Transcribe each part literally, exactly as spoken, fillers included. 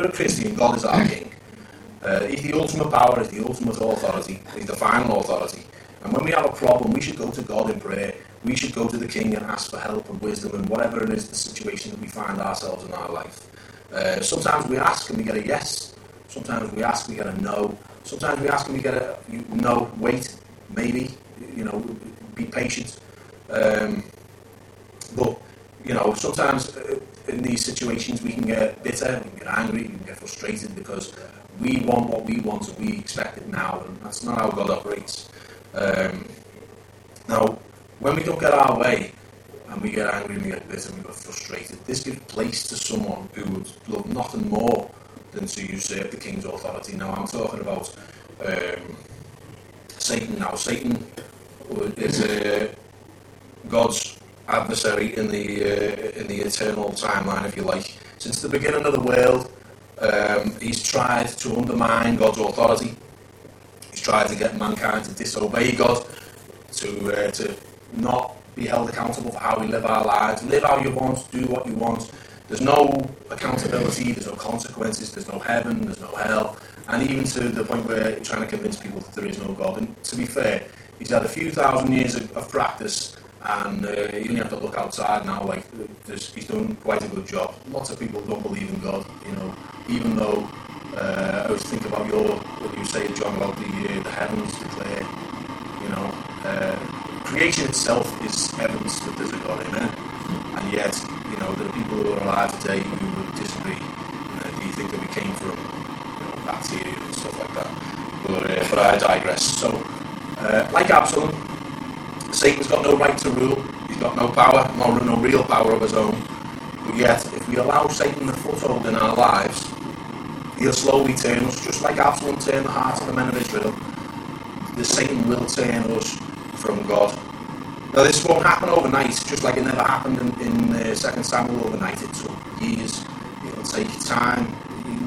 for a Christian, God is our king. Uh, he's the ultimate power, he's the ultimate authority, he's the final authority. And when we have a problem, we should go to God in prayer. We should go to the king and ask for help and wisdom and whatever it is, the situation that we find ourselves in our life. Uh, sometimes we ask and we get a yes. Sometimes we ask and we get a no. Sometimes we ask and we get a no, wait, maybe, you know, be patient. Um, but, you know, sometimes in these situations we can get bitter, we can get angry, we can get frustrated because we want what we want and we expect it now, and that's not how God operates. Um, now, when we don't get our way and we get angry and we get bitter and we get frustrated, this gives place to someone who would love nothing more than to usurp the king's authority. Now, I'm talking about um, Satan. Now, Satan is uh, God's adversary in the uh, in the eternal timeline, if you like. Since the beginning of the world, um, he's tried to undermine God's authority. He's tried to get mankind to disobey God, to uh, to not be held accountable for how we live our lives. Live how you want, do what you want. There's no accountability, there's no consequences, there's no heaven, there's no hell. And even to the point where you're trying to convince people that there is no God. And to be fair, he's had a few thousand years of, of practice, and uh, you only have to look outside now. Like, he's done quite a good job. Lots of people don't believe in God, you know, even though... Uh, I always think about your what you say, John, about the uh, the heavens declare. You know, uh, creation itself is evidence that there's a God in it, and yet, you know, there are people who are alive today who would disagree. You know, do you think that we came from, you know, bacteria and stuff like that? But, uh, but I digress. So, uh, like Absalom, Satan's got no right to rule. He's got no power, no, no real power of his own. But yet, if we allow Satan the foothold in our lives, he'll slowly turn us, just like Absalom turned the hearts of the men of Israel. The Satan will turn us from God. Now, this won't happen overnight, just like it never happened in, in uh, Second Samuel overnight. It took years, it'll take time.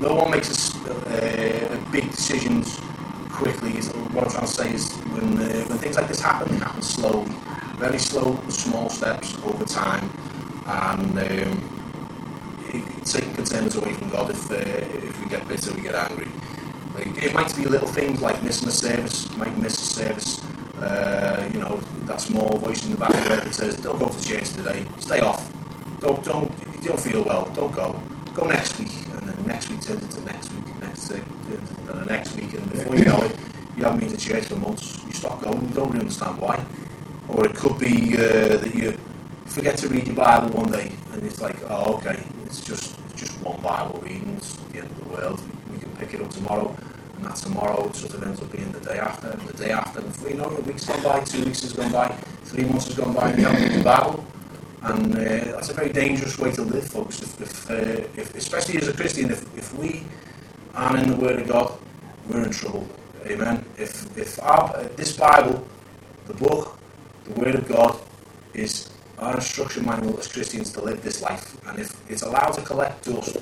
No one makes a, uh, big decisions quickly. So what I'm trying to say is when, uh, when things like this happen, they happen slowly. Very slow, small steps over time. And... Um, Satan can turn us away from God if, uh, if we get bitter, we get angry. Like, it might be little things like missing a service, you might miss a service, uh, you know, that small voice in the back that says, don't go to church today, stay off, don't, don't, you don't feel well, don't go, go next week, and then next week turns into next week, next week, and the next week, and before you know it, you haven't been to church for months, you stop going, you don't really understand why. Or it could be uh, that you forget to read your Bible one day, and it's like, oh, okay, It's just it's just one Bible reading, it's the end of the world, we, we can pick it up tomorrow, and that tomorrow sort of ends up being the day after, and the day after, and you know, a week's gone by, two weeks has gone by, three months has gone by, and you haven't read the Bible, and uh, that's a very dangerous way to live, folks, if, if, uh, if especially as a Christian, if, if we aren't in the Word of God, we're in trouble, amen? If, if our, uh, this Bible, the book, the Word of God, is our instruction manual as Christians to live this life, and if it's allowed to collect dust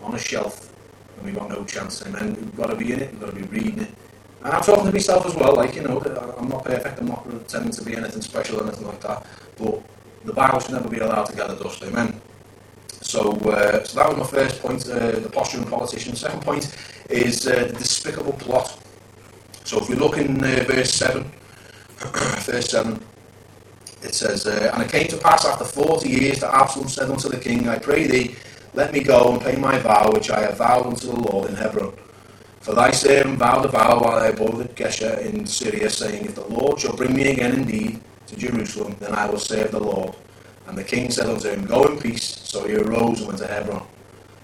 on a shelf, then we've got no chance. Amen. We've got to be in it, we've got to be reading it. And I'm talking to myself as well, like, you know, I'm not perfect, I'm not pretending to be anything special or anything like that, but the Bible should never be allowed to gather dust. Amen. So, uh, so that was my first point, uh, the posturing politician. Second point is uh, the despicable plot. So if we look in uh, verse seven, verse seven, it says, uh, and it came to pass after forty years that Absalom said unto the king, I pray thee, let me go and pay my vow, which I have vowed unto the Lord in Hebron. For thy servant vowed a vow while I abode at Geshur in Syria, saying, if the Lord shall bring me again indeed to Jerusalem, then I will serve the Lord. And the king said unto him, go in peace. So he arose and went to Hebron.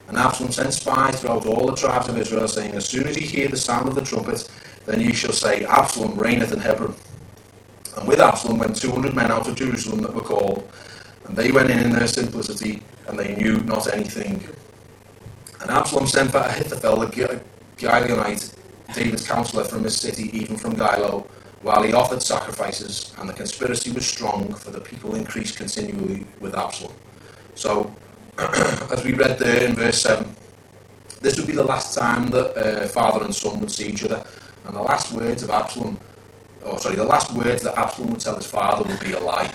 And Absalom sent spies throughout all the tribes of Israel, saying, as soon as ye hear the sound of the trumpet, then ye shall say, Absalom reigneth in Hebron. And with Absalom went two hundred men out of Jerusalem that were called, and they went in in their simplicity, and they knew not anything. And Absalom sent for Ahithophel the Gilonite, David's counsellor from his city, even from Gilo, while he offered sacrifices, and the conspiracy was strong, for the people increased continually with Absalom. So, as we read there in verse seven, this would be the last time that uh, father and son would see each other, and the last words of Absalom Oh, sorry, the last words that Absalom would tell his father would be a lie.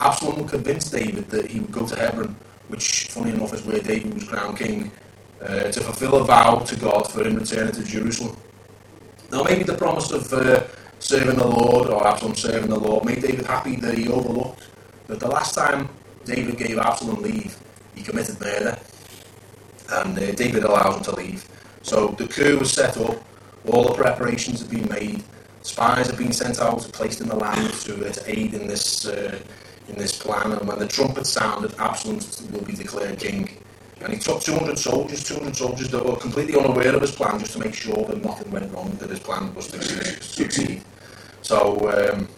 Absalom would convince David that he would go to Hebron, which, funny enough, is where David was crowned king, uh, to fulfill a vow to God for him returning to Jerusalem. Now maybe the promise of uh, serving the Lord, or Absalom serving the Lord, made David happy that he overlooked that the last time David gave Absalom leave, he committed murder, and uh, David allows him to leave. So the coup was set up, all the preparations had been made, spies had been sent out, placed in the land to aid in this uh, in this plan, and when the trumpet sounded, Absalom will be declared king. And he took two hundred soldiers, two hundred soldiers that were completely unaware of his plan, just to make sure that nothing went wrong, that his plan was to succeed. So um,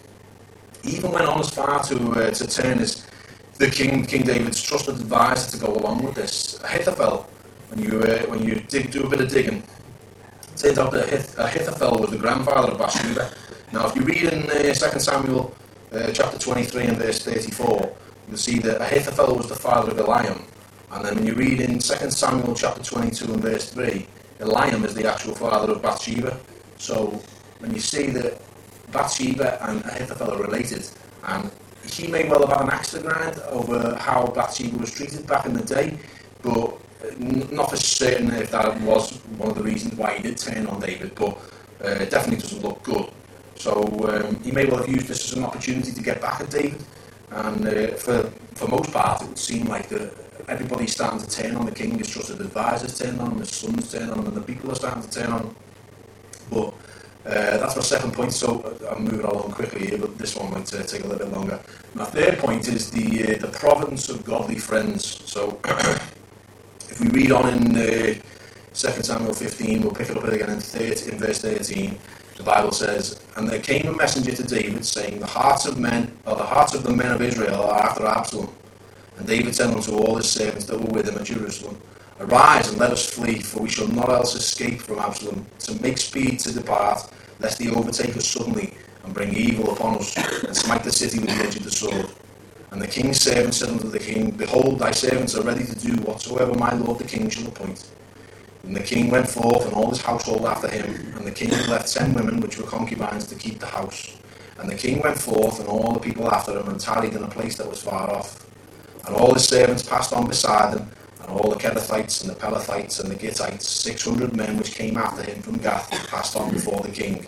he even went on as far to uh, to turn his, the king, King David's trusted advisor to go along with this. Ahithophel, when you uh, when you dig, do a bit of digging, it turns out that Ahithophel was the grandfather of Bathsheba. Now, if you read in uh, Second Samuel uh, chapter twenty-three and verse thirty-four, you'll see that Ahithophel was the father of Eliam. And then when you read in Second Samuel chapter twenty-two and verse three, Eliam is the actual father of Bathsheba. So when you see that Bathsheba and Ahithophel are related, and he may well have had an axe to grind over how Bathsheba was treated back in the day, but not for certain if that was one of the reasons why he did turn on David, but uh, it definitely doesn't look good. So um, he may well have used this as an opportunity to get back at David, and uh, for for most part it would seem like the everybody's starting to turn on the king, his trusted advisors turn on, his sons turn on, and the people are starting to turn on. But uh, that's my second point, so I'm moving along quickly here, but this one might uh, take a little bit longer. My third point is the uh, the providence of godly friends. So if we read on in uh, Second Samuel fifteen, we'll pick it up again in, thirty, in verse thirteen. The Bible says, "And there came a messenger to David, saying, the hearts of men, or the hearts of the men of Israel are after Absalom. And David said unto all his servants that were with him at Jerusalem, Arise, and let us flee, for we shall not else escape from Absalom, to make speed to depart, lest he overtake us suddenly, and bring evil upon us, and smite the city with the edge of the sword. And the king's servant said unto the king, Behold, thy servants are ready to do whatsoever my lord the king shall appoint. And the king went forth, and all his household after him, and the king left ten women which were concubines to keep the house. And the king went forth, and all the people after him, and tarried in a place that was far off. And all his servants passed on beside him, and all the Cherethites, and the Pelethites, and the Gittites, six hundred men which came after him from Gath, passed on before the king.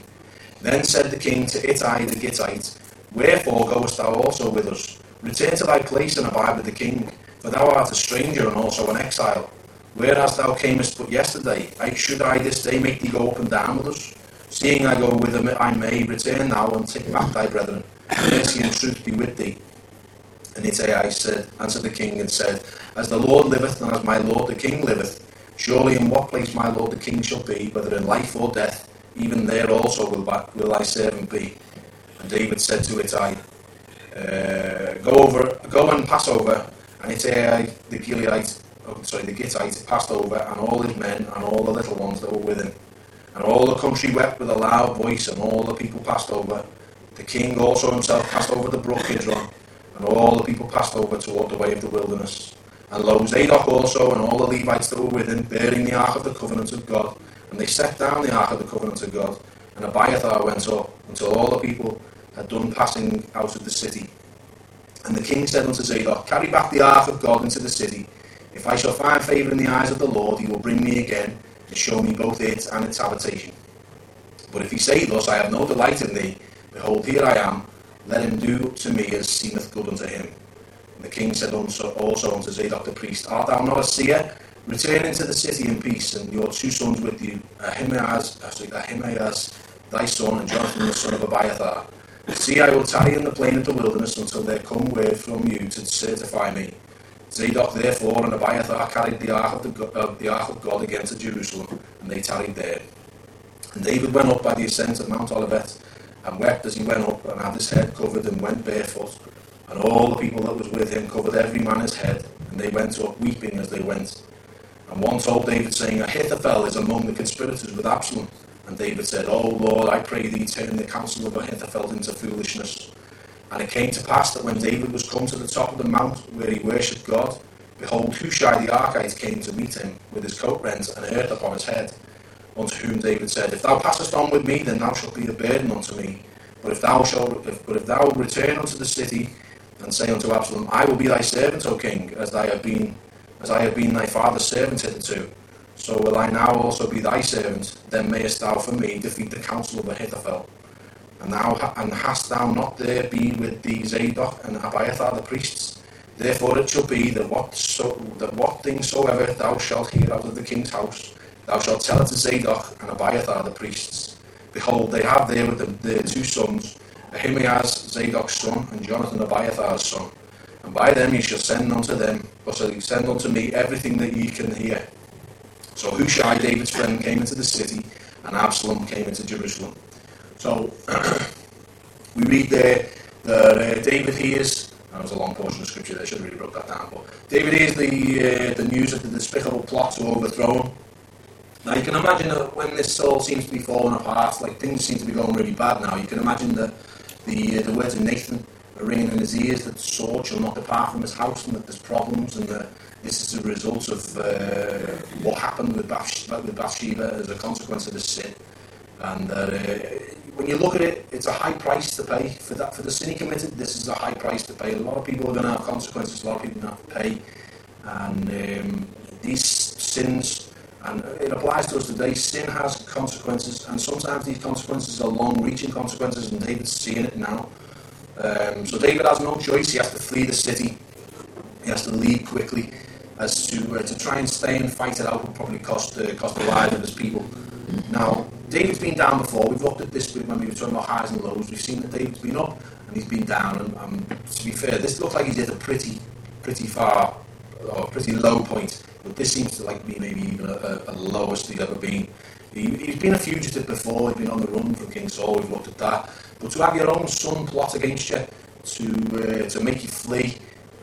Then said the king to Ittai the Gittite, Wherefore goest thou also with us? Return to thy place and abide with the king, for thou art a stranger and also an exile. Whereas thou camest but yesterday, I, should I this day make thee go up and down with us? Seeing I go with him, I may return now and take back thy brethren. Mercy and truth be with thee. And Ittai said, answered the king and said, As the Lord liveth, and as my lord the king liveth, surely in what place my lord the king shall be, whether in life or death, even there also will, will thy servant be. And David said to Ittai, uh, Go over, go and pass over. And Ittai the Gileadite, oh, sorry, the Gittite passed over, and all his men, and all the little ones that were with him. And all the country wept with a loud voice, and all the people passed over. The king also himself passed over the brook Kidron, and all the people passed over toward the way of the wilderness. And lo, Zadok also, and all the Levites that were with him, bearing the ark of the covenant of God, and they set down the ark of the covenant of God. And Abiathar went up, until all the people had done passing out of the city. And the king said unto Zadok, Carry back the ark of God into the city. If I shall find favour in the eyes of the Lord, he will bring me again, and show me both it and its habitation. But if he say thus, I have no delight in thee, behold, here I am, let him do to me as seemeth good unto him. And the king said also unto Zadok the priest, Art thou not a seer? Return into the city in peace, and your two sons with you, Ahimeaz, sorry, Ahimeaz thy son, and Jonathan the son of Abiathar. And see, I will tarry in the plain of the wilderness until there come word from you to certify me. Zadok therefore and Abiathar carried the ark of, the, uh, the ark of God again to Jerusalem, and they tarried there. And David went up by the ascent of Mount Olivet, and wept as he went up, and had his head covered, and went barefoot. And all the people that was with him covered every man his head, and they went up weeping as they went. And one told David, saying, Ahithophel is among the conspirators with Absalom. And David said, O Lord, I pray thee, turn the counsel of Ahithophel into foolishness. And it came to pass that when David was come to the top of the mount where he worshipped God, behold, Hushai the Archite came to meet him with his coat rent and earth upon his head. Unto whom David said, If thou passest on with me, then thou shalt be a burden unto me. But if thou shalt, if, but if thou return unto the city, and say unto Absalom, I will be thy servant, O king, as I have been, as I have been thy father's servant hitherto. So will I now also be thy servant? Then mayest thou for me defeat the counsel of Ahithophel. And thou and hast thou not there been with thee Zadok and Abiathar the priests? Therefore it shall be that what so that what thing soever thou shalt hear out of the king's house, thou shalt tell it to Zadok and Abiathar the priests. Behold, they have there with them their two sons, Ahimeaz, Zadok's son, and Jonathan, Abiathar's son. And by them ye shall send unto them, or shall ye send unto me everything that ye can hear. So Hushai, David's friend, came into the city, and Absalom came into Jerusalem. So we read there that uh, David hears. That was a long portion of scripture there, I should have really broke that down. But David hears the, uh, the news of the despicable plot to overthrow him. Now you can imagine that when this all seems to be falling apart, like things seem to be going really bad now, you can imagine that the, uh, the words of Nathan are ringing in his ears, that the sword shall not depart from his house, and that there's problems, and that this is a result of uh, what happened with Bathsheba, with Bathsheba as a consequence of the sin. And uh, when you look at it, it's a high price to pay for that. For the sin he committed, this is a high price to pay. A lot of people are going to have consequences, a lot of people are going to have to pay. And um, these sins... And it applies to us today. Sin has consequences, and sometimes these consequences are long-reaching consequences, and David's seeing it now. Um, so David has no choice. He has to flee the city. He has to leave quickly, as to uh, to try and stay and fight it out would probably cost uh, cost the lives of his people. Now, David's been down before. We've looked at this when we were talking about highs and lows. We've seen that David's been up, and he's been down. And, and to be fair, this looks like he's at a pretty, pretty far, or pretty low point. But this seems to like be maybe even a, a lowest he's ever been. He, he's been a fugitive before. He's been on the run from King Saul. We've looked at that. But to have your own son plot against you, to uh, to make you flee,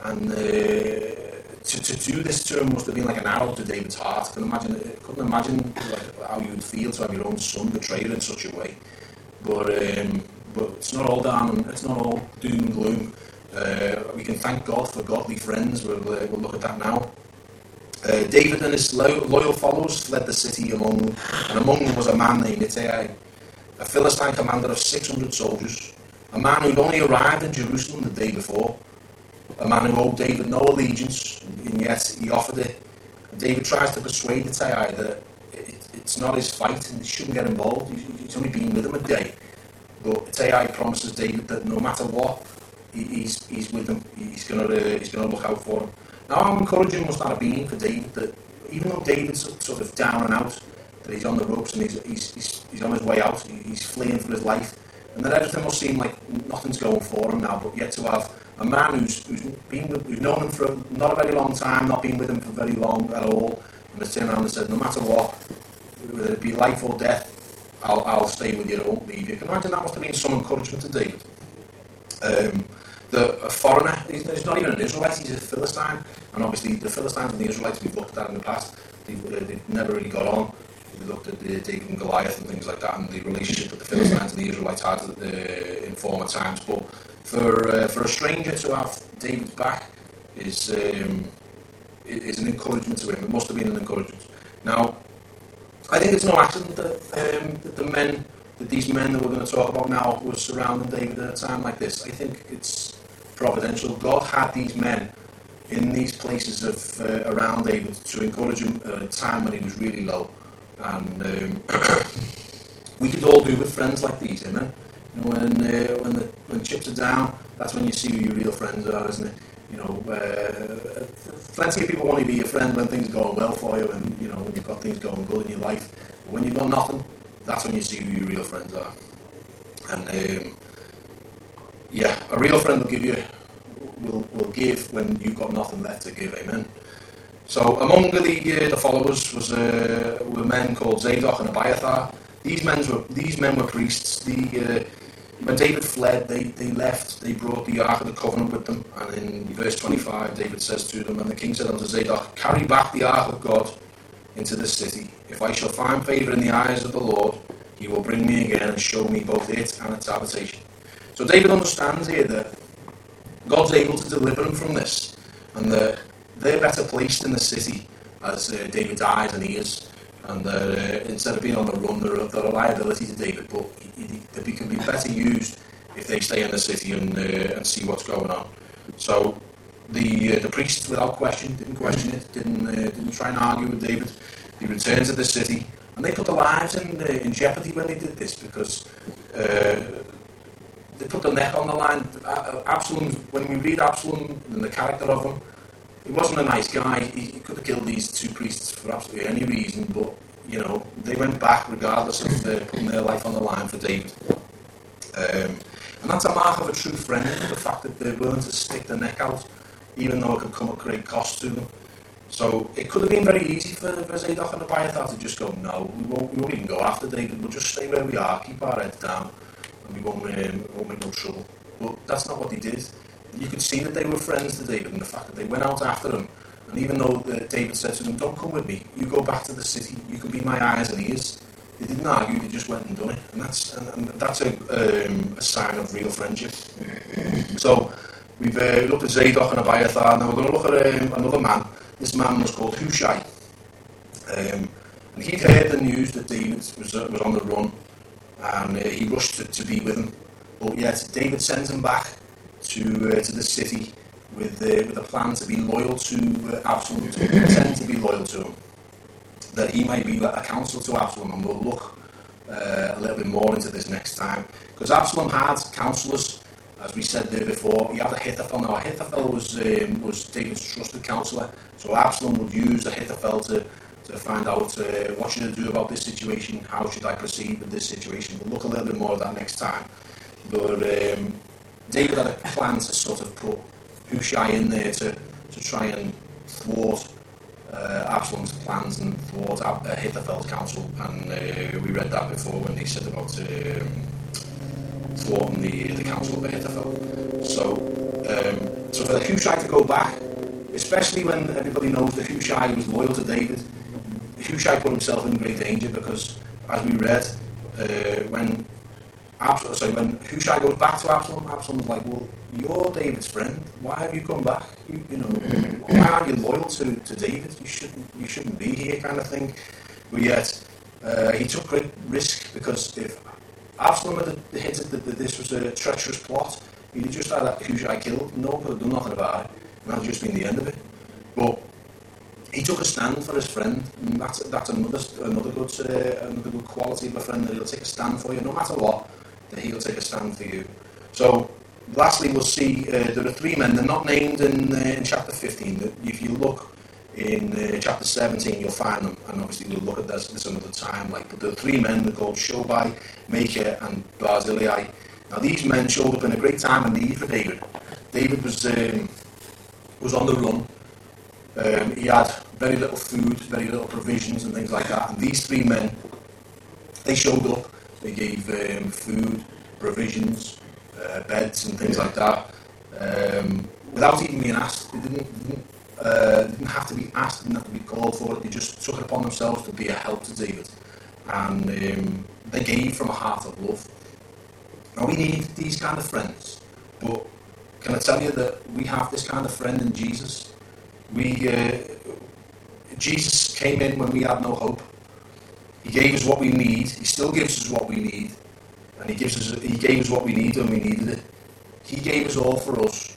and uh, to to do this to him must have been like an arrow to David's heart. I can imagine. Couldn't imagine like how you would feel to have your own son betrayed in such a way. But um, but it's not all down. It's not all doom and gloom. Uh, we can thank God for godly friends. We'll uh, we'll look at that now. Uh, David and his lo- loyal followers fled the city among, and among them was a man named Ittai, a Philistine commander of six hundred soldiers, a man who'd only arrived in Jerusalem the day before, a man who owed David no allegiance, and yet he offered it. David tries to persuade Ittai that it, it's not his fight and he shouldn't get involved. He's, he's only been with him a day. But Ittai promises David that no matter what, he, he's he's with him. He's going to uh, he's going to look out for him. Now, how encouraging must that have been for David, that even though David's sort of down and out, that he's on the ropes and he's he's he's, he's on his way out, he's fleeing for his life, and that everything must seem like nothing's going for him now, but yet to have a man who's who's been with, who's known him for not a very long time, not been with him for very long at all, and has turned around and said, no matter what, whether it be life or death, I'll I'll stay with you, I won't leave you. Can you imagine that must have been some encouragement to David? Um, The a foreigner, he's not even an Israelite, he's a Philistine, and obviously the Philistines and the Israelites, we've looked at that in the past, they've, uh, they've never really got on. We looked at the David and Goliath and things like that, and the relationship that the Philistines and the Israelites had uh, in former times. But for uh, for a stranger to have David's back is um, is an encouragement to him. It must have been an encouragement. Now, I think it's no accident that, um, that the men, that these men that we're going to talk about now, were surrounding David at a time like this. I think it's providential. God had these men in these places of uh, around David to encourage him at a time when he was really low. And um, we could all do with friends like these, amen. You know, when uh, when the when chips are down, that's when you see who your real friends are, isn't it? You know, uh, plenty of people want to be your friend when things are going well for you, and you know when you've got things going good in your life. But when you've got nothing, that's when you see who your real friends are. And. Um, Yeah, a real friend will give you, will will give when you've got nothing left to give. Amen. So among the uh, the followers was uh, were men called Zadok and Abiathar. These men were these men were priests. The uh, when David fled, they, they left. They brought the Ark of the Covenant with them. And in verse twenty-five, David says to them, and the king said unto Zadok, carry back the Ark of God into the city. If I shall find favour in the eyes of the Lord, he will bring me again and show me both it and its habitation. So David understands here that God's able to deliver him from this, and that they're better placed in the city as uh, David dies and he is, and that uh, instead of being on the run, they're, they're a liability to David, but they can be better used if they stay in the city and uh, and see what's going on. So the uh, the priests, without question, didn't question it, didn't uh, didn't try and argue with David. He returned to the city, and they put their lives in, uh, in jeopardy when they did this, because uh, they put their neck on the line. Absalom, when we read Absalom and the character of him, he wasn't a nice guy. He, he could have killed these two priests for absolutely any reason, but you know, they went back regardless of uh, putting their life on the line for David. Um, and that's a mark of a true friend, the fact that they're willing to stick their neck out, even though it could come at great cost to them. So it could have been very easy for, for Zadok and Abiathar to just go, no, we won't, we won't even go after David, we'll just stay where we are, keep our heads down, and we won't, um, won't make no trouble. But that's not what they did. You could see that they were friends to David, and the fact that they went out after him. And even though uh, David said to them, don't come with me, you go back to the city, you can be my eyes and ears, they didn't argue, they just went and done it. And that's and, and that's a, um, a sign of real friendship. So we've uh, looked at Zadok and Abiathar. Now we're going to look at um, another man. This man was called Hushai. Um, and he'd heard the news that David was, uh, was on the run, and uh, he rushed to, to be with him. But yet David sends him back to uh, to the city with uh, with a plan to be loyal to uh, Absalom, to pretend to be loyal to him, that he might be a counsel to Absalom. And we'll look uh, a little bit more into this next time, because Absalom had counsellors, as we said there before. He had Ahithophel. Now Ahithophel was um, was David's trusted counsellor, so Absalom would use Ahithophel to, to find out uh, what should I do about this situation, how should I proceed with this situation. We'll look a little bit more at that next time. But um, David had a plan to sort of put Hushai in there to, to try and thwart Uh, Absalom's plans and thwart Ab- Ahithophel's counsel, and uh, we read that before when they said about um, thwarting the, the counsel of Ahithophel. So, um, so for the Hushai to go back, especially when everybody knows that Hushai was loyal to David, Hushai put himself in great danger, because, as we read, uh, when Abs- sorry, when Hushai goes back to Absalom, Absalom's like, well, you're David's friend, why have you come back? You, you know, why are you loyal to, to David? You shouldn't you shouldn't be here, kind of thing. But yet, uh, he took great risk, because if Absalom had hinted that this was a treacherous plot, he'd have just had that Hushai killed, no one could have done nothing about it, and that would just been the end of it. But he took a stand for his friend, and that's, that's another another good uh, another good quality of a friend, that he'll take a stand for you, no matter what. That he'll take a stand for you. So, lastly, we'll see uh, there are three men. They're not named in, uh, in chapter fifteen. If you look in uh, chapter seventeen, you'll find them. And obviously, we'll look at this, this another time. Like, but there are three men. They're called Shobai, Makir, and Barzillai. Now, these men showed up in a great time of need for David. David was um, was on the run. Um, he had very little food, very little provisions, and things like that. And these three men, they showed up. They gave um, food, provisions, uh, beds, and things like that, um, without even being asked. They didn't, didn't, uh, didn't have to be asked, didn't have to be called for it. They just took it upon themselves to be a help to David. And um, they gave from a heart of love. Now, we need these kind of friends. But can I tell you that we have this kind of friend in Jesus? We uh, Jesus came in when we had no hope. He gave us what we need. He still gives us what we need, and he gives us. He gave us what we need when we needed it. He gave us all for us,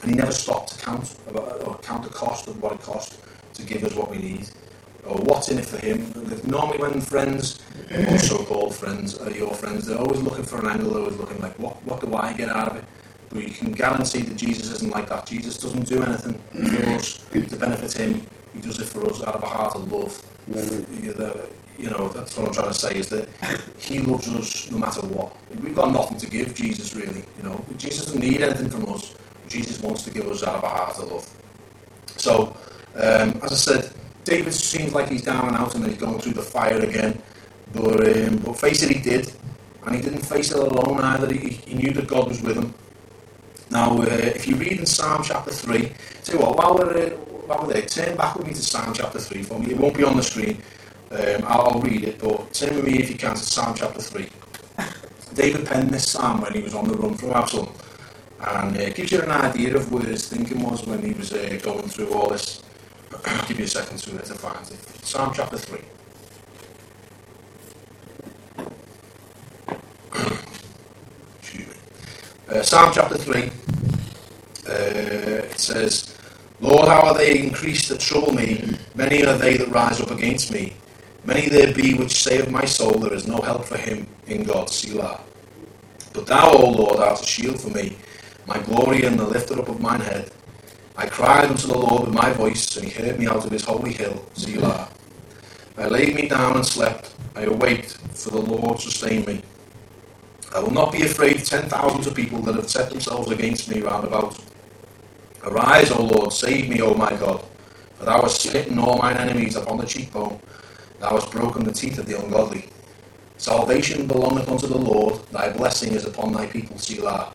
and he never stopped to count or count the cost of what it cost to give us what we need, or what's in it for him. Normally, when friends, or so-called friends, are your friends, they're always looking for an angle. They're always looking like, what, what do I get out of it? But you can guarantee that Jesus isn't like that. Jesus doesn't do anything for us to benefit him. He does it for us out of a heart of love. You know, that's what I'm trying to say, is that he loves us no matter what. We've got nothing to give Jesus, really. You know, Jesus doesn't need anything from us. Jesus wants to give us out of a heart of love. So, um, as I said, David seems like he's down and out, and he's going through the fire again. But, um, but face it, he did, and he didn't face it alone either. He, he knew that God was with him. Now, uh, if you read in Psalm chapter three, tell you what, while we're uh, while we're there, turn back with me to Psalm chapter three for me. It won't be on the screen. Um, I'll, I'll read it, but turn with me if you can to Psalm chapter three. David penned this psalm when he was on the run from Absalom, and it uh, gives you an idea of where his thinking was when he was uh, going through all this. I'll give you a second to, uh, to find it. Psalm chapter three. Excuse me. Uh, Psalm chapter three, uh, it says, Lord, how are they increased that trouble me? Many are they that rise up against me. Many there be which say of my soul, there is no help for him in God, Selah. But thou, O Lord, art a shield for me, my glory and the lifter up of mine head. I cried unto the Lord with my voice, and he heard me out of his holy hill, Selah. I laid me down and slept. I awaked, for the Lord sustained me. I will not be afraid of ten thousands of people that have set themselves against me round about. Arise, O Lord, save me, O my God, for thou hast smitten all mine enemies upon the cheekbone, thou hast broken the teeth of the ungodly. Salvation belongeth unto the Lord, thy blessing is upon thy people, Selah.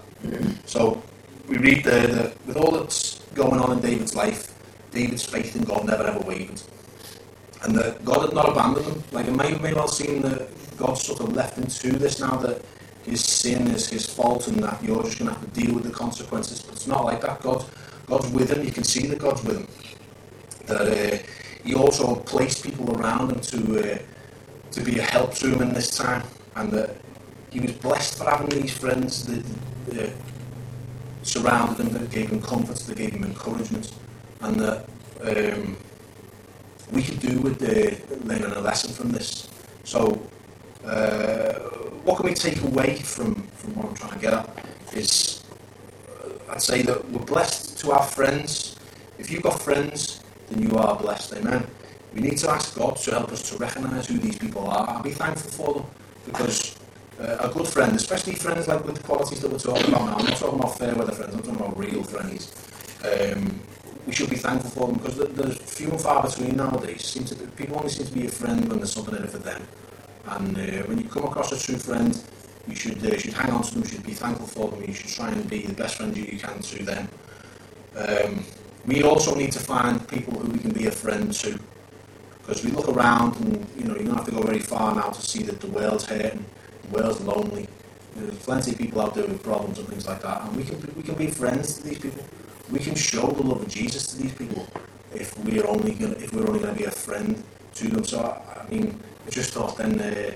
So we read there that with all that's going on in David's life, David's faith in God never ever wavered. And that God had not abandoned him. Like it may, may well seem that God sort of left him to this now, that his sin is his fault and that you're just going to have to deal with the consequences. But it's not like that. God, God's with him. You can see that God's with him. That uh, he also placed people around him to uh, to be a help to him in this time. And that he was blessed for having these friends that uh, surrounded him, that gave him comfort, that gave him encouragement. And that um, we could do with uh, learning a lesson from this. So uh, what can we take away from, from what I'm trying to get at is uh, I'd say that we're blessed to have friends. If you've got friends, then you are blessed. Amen. We need to ask God to help us to recognise who these people are and be thankful for them, because uh, a good friend, especially friends like with the qualities that we're talking about now, I'm not talking about fair weather friends, I'm talking about real friends, um, we should be thankful for them, because there's few and far between nowadays. Seems to be, people only seem to be a friend when there's something in it for them. And uh, when you come across a true friend, you should uh, should hang on to them, you should be thankful for them, you should try and be the best friend you can to them. Um, we also need to find people who we can be a friend to, because we look around and you know you don't have to go very far now to see that the world's hurting, the world's lonely. There's plenty of people out there with problems and things like that, and we can we can be friends to these people. We can show the love of Jesus to these people if we're only gonna, if we're only going to be a friend to them. So I, I mean, I just thought then. Uh,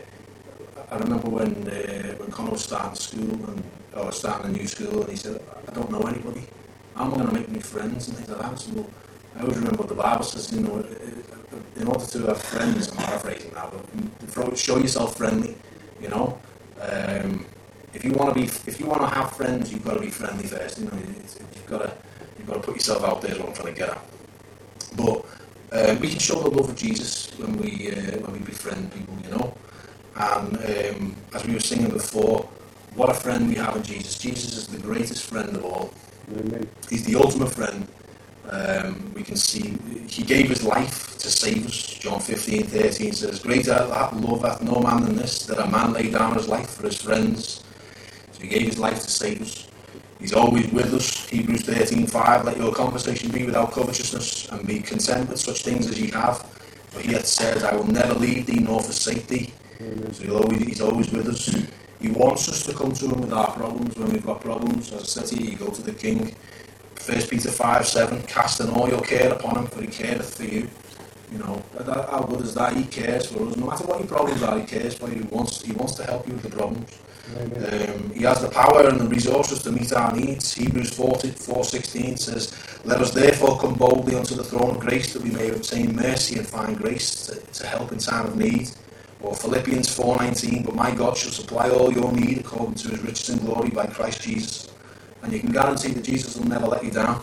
I remember when uh, when Conor was starting school and I was starting a new school, and he said, "I don't know anybody. How am I going to make new friends and things like that?" I said, well, I always remember what the Bible says. You know, in order to have friends, I'm paraphrasing now, but show yourself friendly. You know. Um, If you want to be, if you want to have friends, you've got to be friendly first. You know, you've got to, you've got to put yourself out there. Is what I'm trying to get at. But uh, we can show the love of Jesus when we uh, when we befriend people, you know. And um, as we were singing before, what a friend we have in Jesus. Jesus is the greatest friend of all. Amen. He's the ultimate friend. Um, we can see he gave his life to save us. John fifteen thirteen says, "Greater love hath no man than this, that a man lay down his life for his friends." So he gave his life to save us. He's always with us. Hebrews thirteen five, "Let your conversation be without covetousness, and be content with such things as ye have. For he hath said, I will never leave thee nor forsake thee." Amen. So he'll always, he's always with us. He wants us to come to him with our problems when we've got problems. As I said here, you go to the King. First Peter five seven, "Casting all your care upon him, for he careth for you." You know, how good is that? He cares for us. No matter what your problems are, he cares for you. He wants, he wants to help you with the problems. Um, he has the power and the resources to meet our needs. Hebrews four sixteen says, "Let us therefore come boldly unto the throne of grace, that we may obtain mercy and find grace to, to help in time of need." Or Philippians four nineteen, "But my God shall supply all your need according to his riches and glory by Christ Jesus." And you can guarantee that Jesus will never let you down.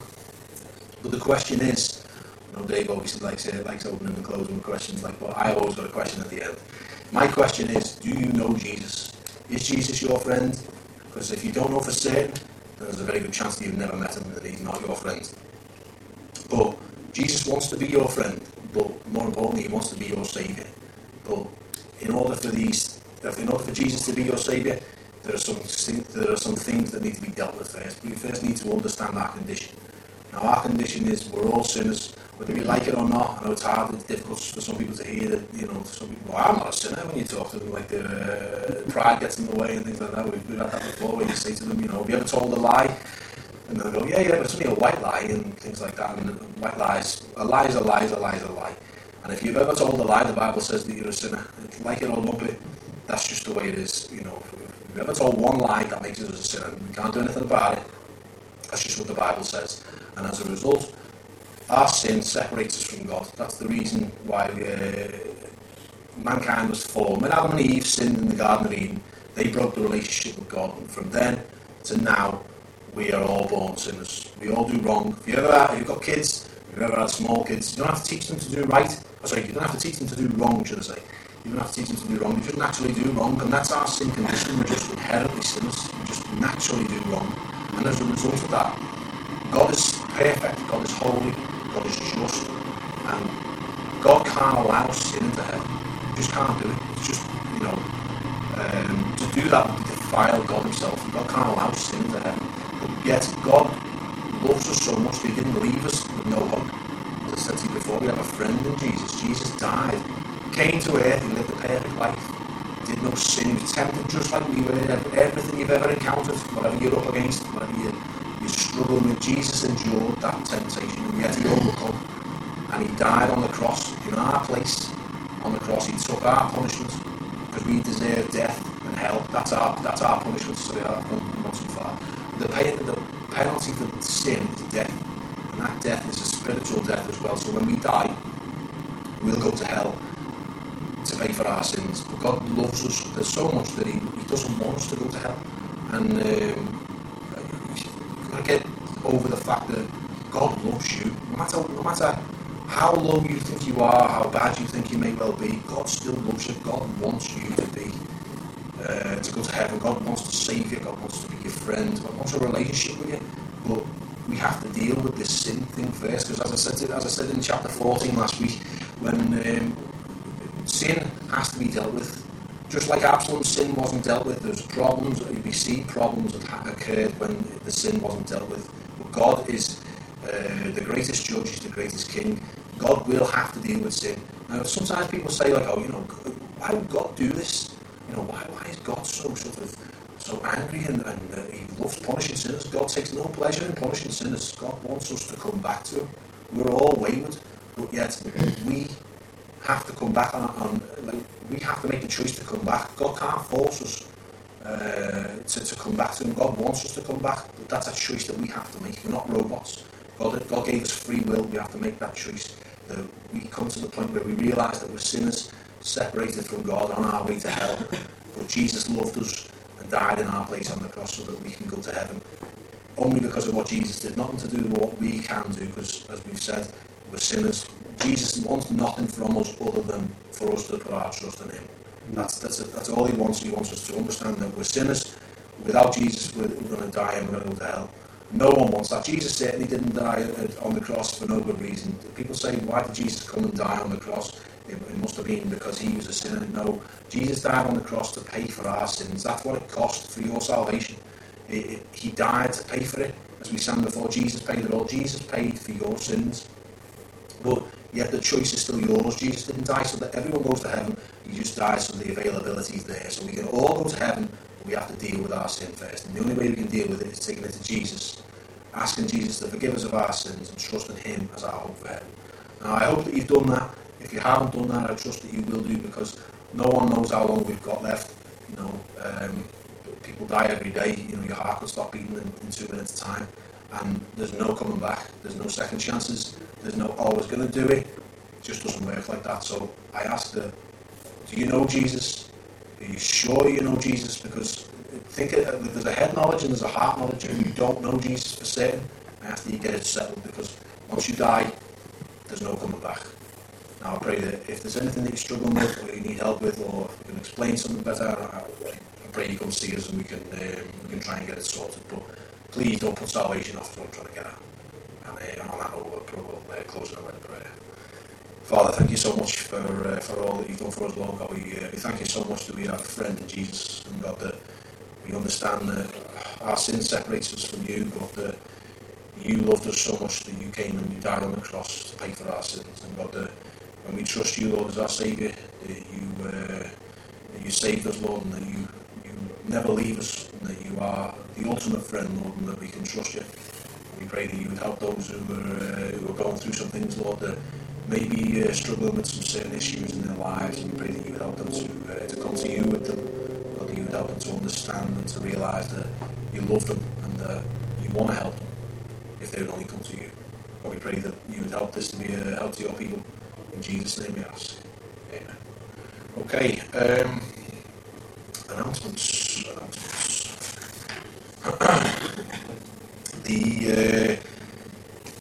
But the question is, you know, Dave obviously likes, uh, likes opening and closing with questions, like, but I always got a question at the end. My question is, do you know Jesus? Is Jesus your friend? Because if you don't know for certain, then there's a very good chance that you've never met him and that he's not your friend. But Jesus wants to be your friend, but more importantly, he wants to be your saviour. But in order for these, in order for Jesus to be your saviour, there are some there are some things that need to be dealt with first. We first need to understand our condition. Now, our condition is we're all sinners, whether we like it or not. I know it's hard, it's difficult for some people to hear that, you know, some people, well, I'm not a sinner, when you talk to them, like their uh, pride gets in the way and things like that. We've had that before, where you say to them, you know, "Have you ever told a lie?" And they'll go, "Yeah, yeah, but it's only a white lie," and things like that. And white lies, a lie is a lie is a lie is a lie. And if you've ever told a lie, the Bible says that you're a sinner. Like it or lump it, that's just the way it is, you know. If you've ever told one lie, that makes us a sinner. We can't do anything about it. That's just what the Bible says. And as a result, Our sin separates us from God. That's the reason why uh, mankind was formed. When Adam and Eve sinned in the Garden of Eden, they broke the relationship with God. And from then to now, we are all born sinners. We all do wrong. If you ever, if you've got kids, if you've ever had small kids, you don't have to teach them to do right. Oh, sorry, you don't have to teach them to do wrong, should I say. You don't have to teach them to do wrong. You just naturally do wrong. And that's our sin condition. We're just inherently sinners. We just naturally do wrong. And as a result of that, God is perfect. God is holy. God is just. And God can't allow sin into heaven. He just can't do it. It's just, you know, um, to do that would defile God himself. And God can't allow sin into heaven. But yet, God loves us so much that he didn't leave us with no hope. As I said to you before, we have a friend in Jesus. Jesus died. Came to earth and lived a perfect life. Did no sin. He was tempted just like we were. Everything you've ever encountered, whatever you're up against, whatever you're, you're struggling with, Jesus endured that temptation, and yet he overcome. And he died on the cross in our place. On the cross, he took our punishment because we deserve death and hell. That's our that's our punishment. So yeah, I've gone too far. The, pay, the penalty for sin is death, and that death is a spiritual death as well. So when we die, we'll go to hell to pay for our sins. But God loves us. There's so much that he, he doesn't want us to go to hell. And um, you've got to get over the fact that God loves you. No matter, no matter how low you think you are, how bad you think you may well be, God still loves you. God wants you to be, uh, to go to heaven. God wants to save you. God wants to be your friend. God wants a relationship with you. But we have to deal with this sin thing first. Because as I said, to, as I said in chapter fourteen last week, when um, sin has to be dealt with. Just like Absalom's sin wasn't dealt with, there's problems, we see problems that occurred when the sin wasn't dealt with. But God is uh, the greatest judge, he's the greatest king. God will have to deal with sin. Now, sometimes people say, like, oh, you know, why would God do this? You know, why, why is God so sort of so angry and, and uh, he loves punishing sinners? God takes no pleasure in punishing sinners. God wants us to come back to him. We're all wayward, but yet we have to come back on, on like, we have to make the choice to come back. God can't force us uh, to, to come back to him. God wants us to come back, but that's a choice that we have to make. We're not robots. God, God gave us free will. We have to make that choice. That we come to the point where we realise that we're sinners, separated from God, on our way to hell. But Jesus loved us and died in our place on the cross so that we can go to heaven. Only because of what Jesus did, nothing to do with what we can do, because as we've said, we're sinners. Jesus wants nothing from us other than for us to put our trust in him. That's that's a, that's all he wants. He wants us to understand that we're sinners. Without Jesus, we're, we're going to die and we're going to go to hell. No one wants that. Jesus certainly didn't die on the cross for no good reason. People say, why did Jesus come and die on the cross? It, it must have been because he was a sinner. No, Jesus died on the cross to pay for our sins. That's what it cost for your salvation. It, it, he died to pay for it. As we sang before, Jesus paid it all. Jesus paid for your sins. But yet the choice is still yours. Jesus didn't die so that everyone goes to heaven. He just dies so the availability is there. So we can all go to heaven, but we have to deal with our sin first. And the only way we can deal with it is taking it to Jesus, asking Jesus to forgive us of our sins and trusting him as our hope for heaven. Now, I hope that you've done that. If you haven't done that, I trust that you will do, because no one knows how long we've got left. You know, um, people die every day. You know, your heart could stop beating in, in two minutes' time. And there's no coming back. There's no second chances. There's no, oh, I was going to do it. It just doesn't work like that. So I ask her, do you know Jesus? Are you sure you know Jesus? Because think of, there's a head knowledge and there's a heart knowledge. If you don't know Jesus for certain, I ask that you get it settled, because once you die, there's no coming back. Now I pray that if there's anything that you're struggling with or you need help with, or if you can explain something better, I, I pray you come see us and we can, um, we can try and get it sorted. But please don't put salvation off, what I'm trying to get at. And uh, on that note, we'll uh, close our prayer. Father, thank you so much for uh, for all that you've done for us, Lord God. We, uh, we thank you so much that we have a friend in Jesus, and God, that we understand that our sin separates us from you, but that you loved us so much that you came and you died on the cross to pay for our sins. And God, that when we trust you, Lord, as our Saviour, that you, uh, that you saved us, Lord, and that you, you never leave us, and that you are the ultimate friend, Lord, and that we can trust you. We pray that you would help those who are, uh, who are going through some things, Lord, that may be uh, struggling with some certain issues in their lives. And we pray that you would help them to, uh, to come to you with them, Lord, that you would help them to understand and to realise that you love them and that uh, you want to help them if they would only come to you. And we pray that you would help this to be a help to your people. In Jesus' name we ask. Amen. Okay. Um, announcements. Announcements. the uh,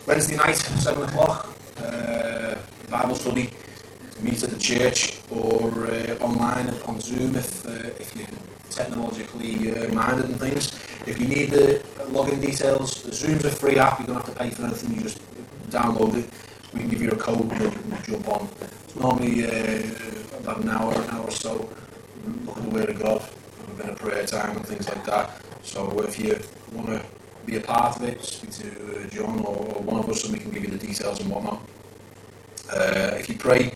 Wednesday night, seven o'clock. Uh, Bible study. Meet at the church or uh, online on Zoom if uh, if you're technologically uh, minded and things. If you need the login details, the Zoom's a free app. You don't have to pay for anything. You just download it. We can give you a code and then you can jump on. It's normally uh, about an hour, an hour or so. Look at the Word of God, a bit of prayer time and things like that. So if you want to be a part of it, speak to uh, John or one of us, and we can give you the details and whatnot. Uh, if you pray.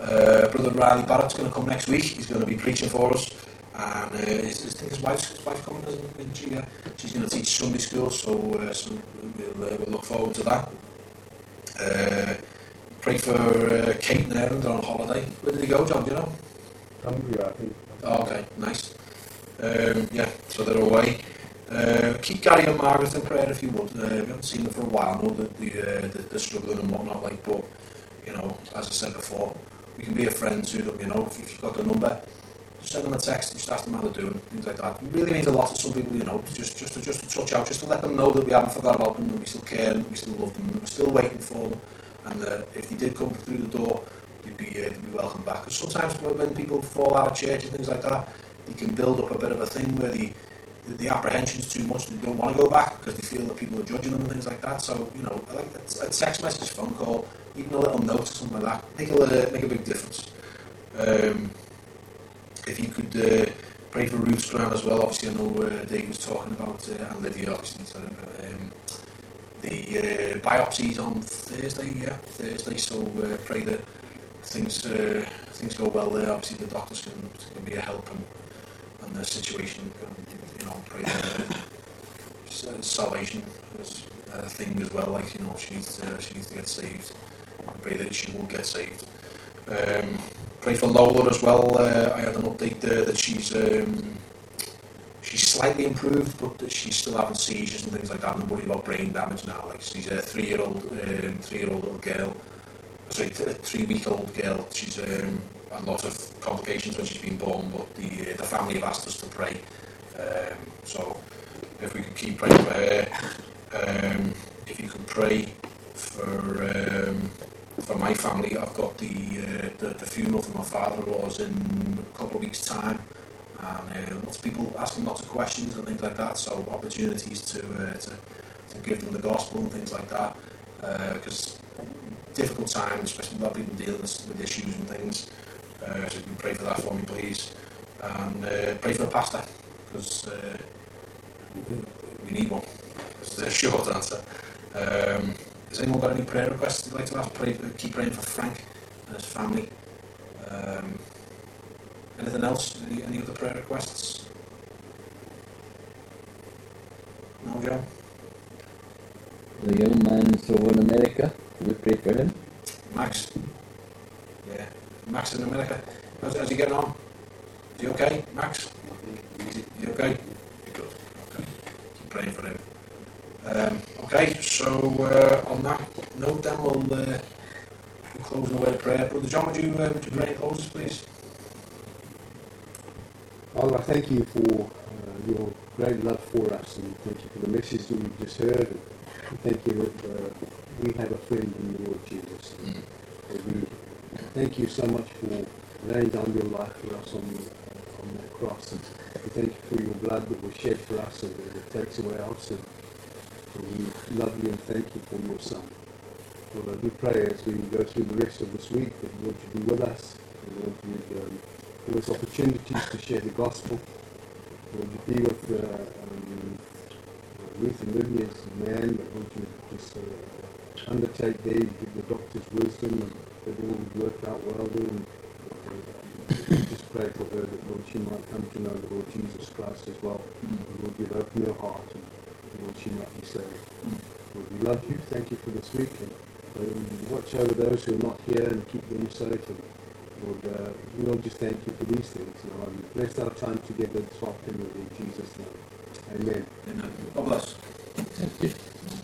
Uh, Brother Riley Barrett's going to come next week. He's going to be preaching for us, and uh, his, his, his wife's his wife's coming, isn't she? Yeah. She's going to teach Sunday school, so, uh, so we'll, uh, we'll look forward to that. Uh, pray for uh, Kate and Aaron. They're on holiday. Where did they go, John? Do you know? Cumbria, I think. Oh, okay, nice. Um, yeah, so they're away. Uh, keep Gary and Margaret in prayer if you would. Uh, we haven't seen them for a while. I know that the, uh, the, they're struggling and whatnot, like, but you know, as I said before. You can be a friend to them, you know, if you've got the number, just send them a text, just ask them how they're doing, things like that. It really means a lot to some people, you know, just just to, just to touch out, just to let them know that we haven't forgot about them, that we still care, that we still love them, that we're still waiting for them, and that if they did come through the door, they'd be, uh, they'd be welcome back. Because sometimes when people fall out of church and things like that, they can build up a bit of a thing where the, the, the apprehension's too much, they don't want to go back, because they feel that people are judging them and things like that. So, you know, I like a text message, phone call, even a little note or something like that, make a, make a big difference. Um, if you could uh, pray for Ruth's Graham as well, obviously I know uh, Dave was talking about, uh, and Lydia obviously, so, um, the uh, biopsy's on Thursday, yeah, Thursday, so uh, pray that things uh, things go well there. Obviously the doctors can, can be a help, and, and the situation, and, you know, pray that uh, salvation is a thing as well, like, you know, she needs to, she needs to get saved. I pray that she will get saved. Um, pray for Lola as well. Uh, I had an update there that she's um, she's slightly improved, but that she's still having seizures and things like that. I'm worried about brain damage now. Like, she's a three-year-old, um, three-year-old little girl. Sorry, t- a three-week-old girl. She's um, had lots of complications when she's been born, but the uh, the family have asked us to pray. Um, so if we could keep praying for her, um, if you could pray for. Um, For my family, I've got the, uh, the the funeral for my father-in-law's in a couple of weeks' time, and uh, lots of people asking lots of questions and things like that. So opportunities to uh, to, to give them the gospel and things like that, because uh, difficult times, especially a lot of people dealing with, with issues and things. Uh, so you can pray for that for me, please, and uh, pray for the pastor, because uh, we need one. That's the short answer. Um, Has anyone got any prayer requests you'd like to ask? Pray, keep praying for Frank and his family. Um, anything else? Any, any other prayer requests? No, John? The young man's over in America. Can we pray for him? Max? Yeah. Max in America. How's, how's he getting on? Is he okay, Max? Is he, is he okay? Good. Okay. Keep praying for him. Um, okay, so uh, on that note, then we'll, uh, we'll close in a word of prayer. Brother John, would you, uh, would you pray and close us, please? Father, I thank you for uh, your great love for us, and thank you for the message that we've just heard. And thank you that uh, we have a friend in the Lord Jesus. Mm. And we thank you so much for laying down your life for us on the, on that cross. And we thank you for your blood that was shed for us and that takes away our sin. We love you and thank you for your son. Lord, we pray as we go through the rest of this week that Lord you be with us, and Lord you um, give us opportunities to share the gospel. Lord you be with uh, um, Ruth and Lydia as a man, that Lord you just uh, undertake there, you give the doctors wisdom, and that all would work out well there. And, we just pray for her that Lord she might come to know the Lord Jesus Christ as well. Mm-hmm. Lord you'd open her heart. And, Lord, she might be saved. Mm. Lord, we love you. Thank you for this week. And Lord, watch over those who are not here and keep them safe. And Lord, uh, we all just thank you for these things. Lord, bless our time together this afternoon in Jesus' name. Amen. Amen. God bless. Thank you.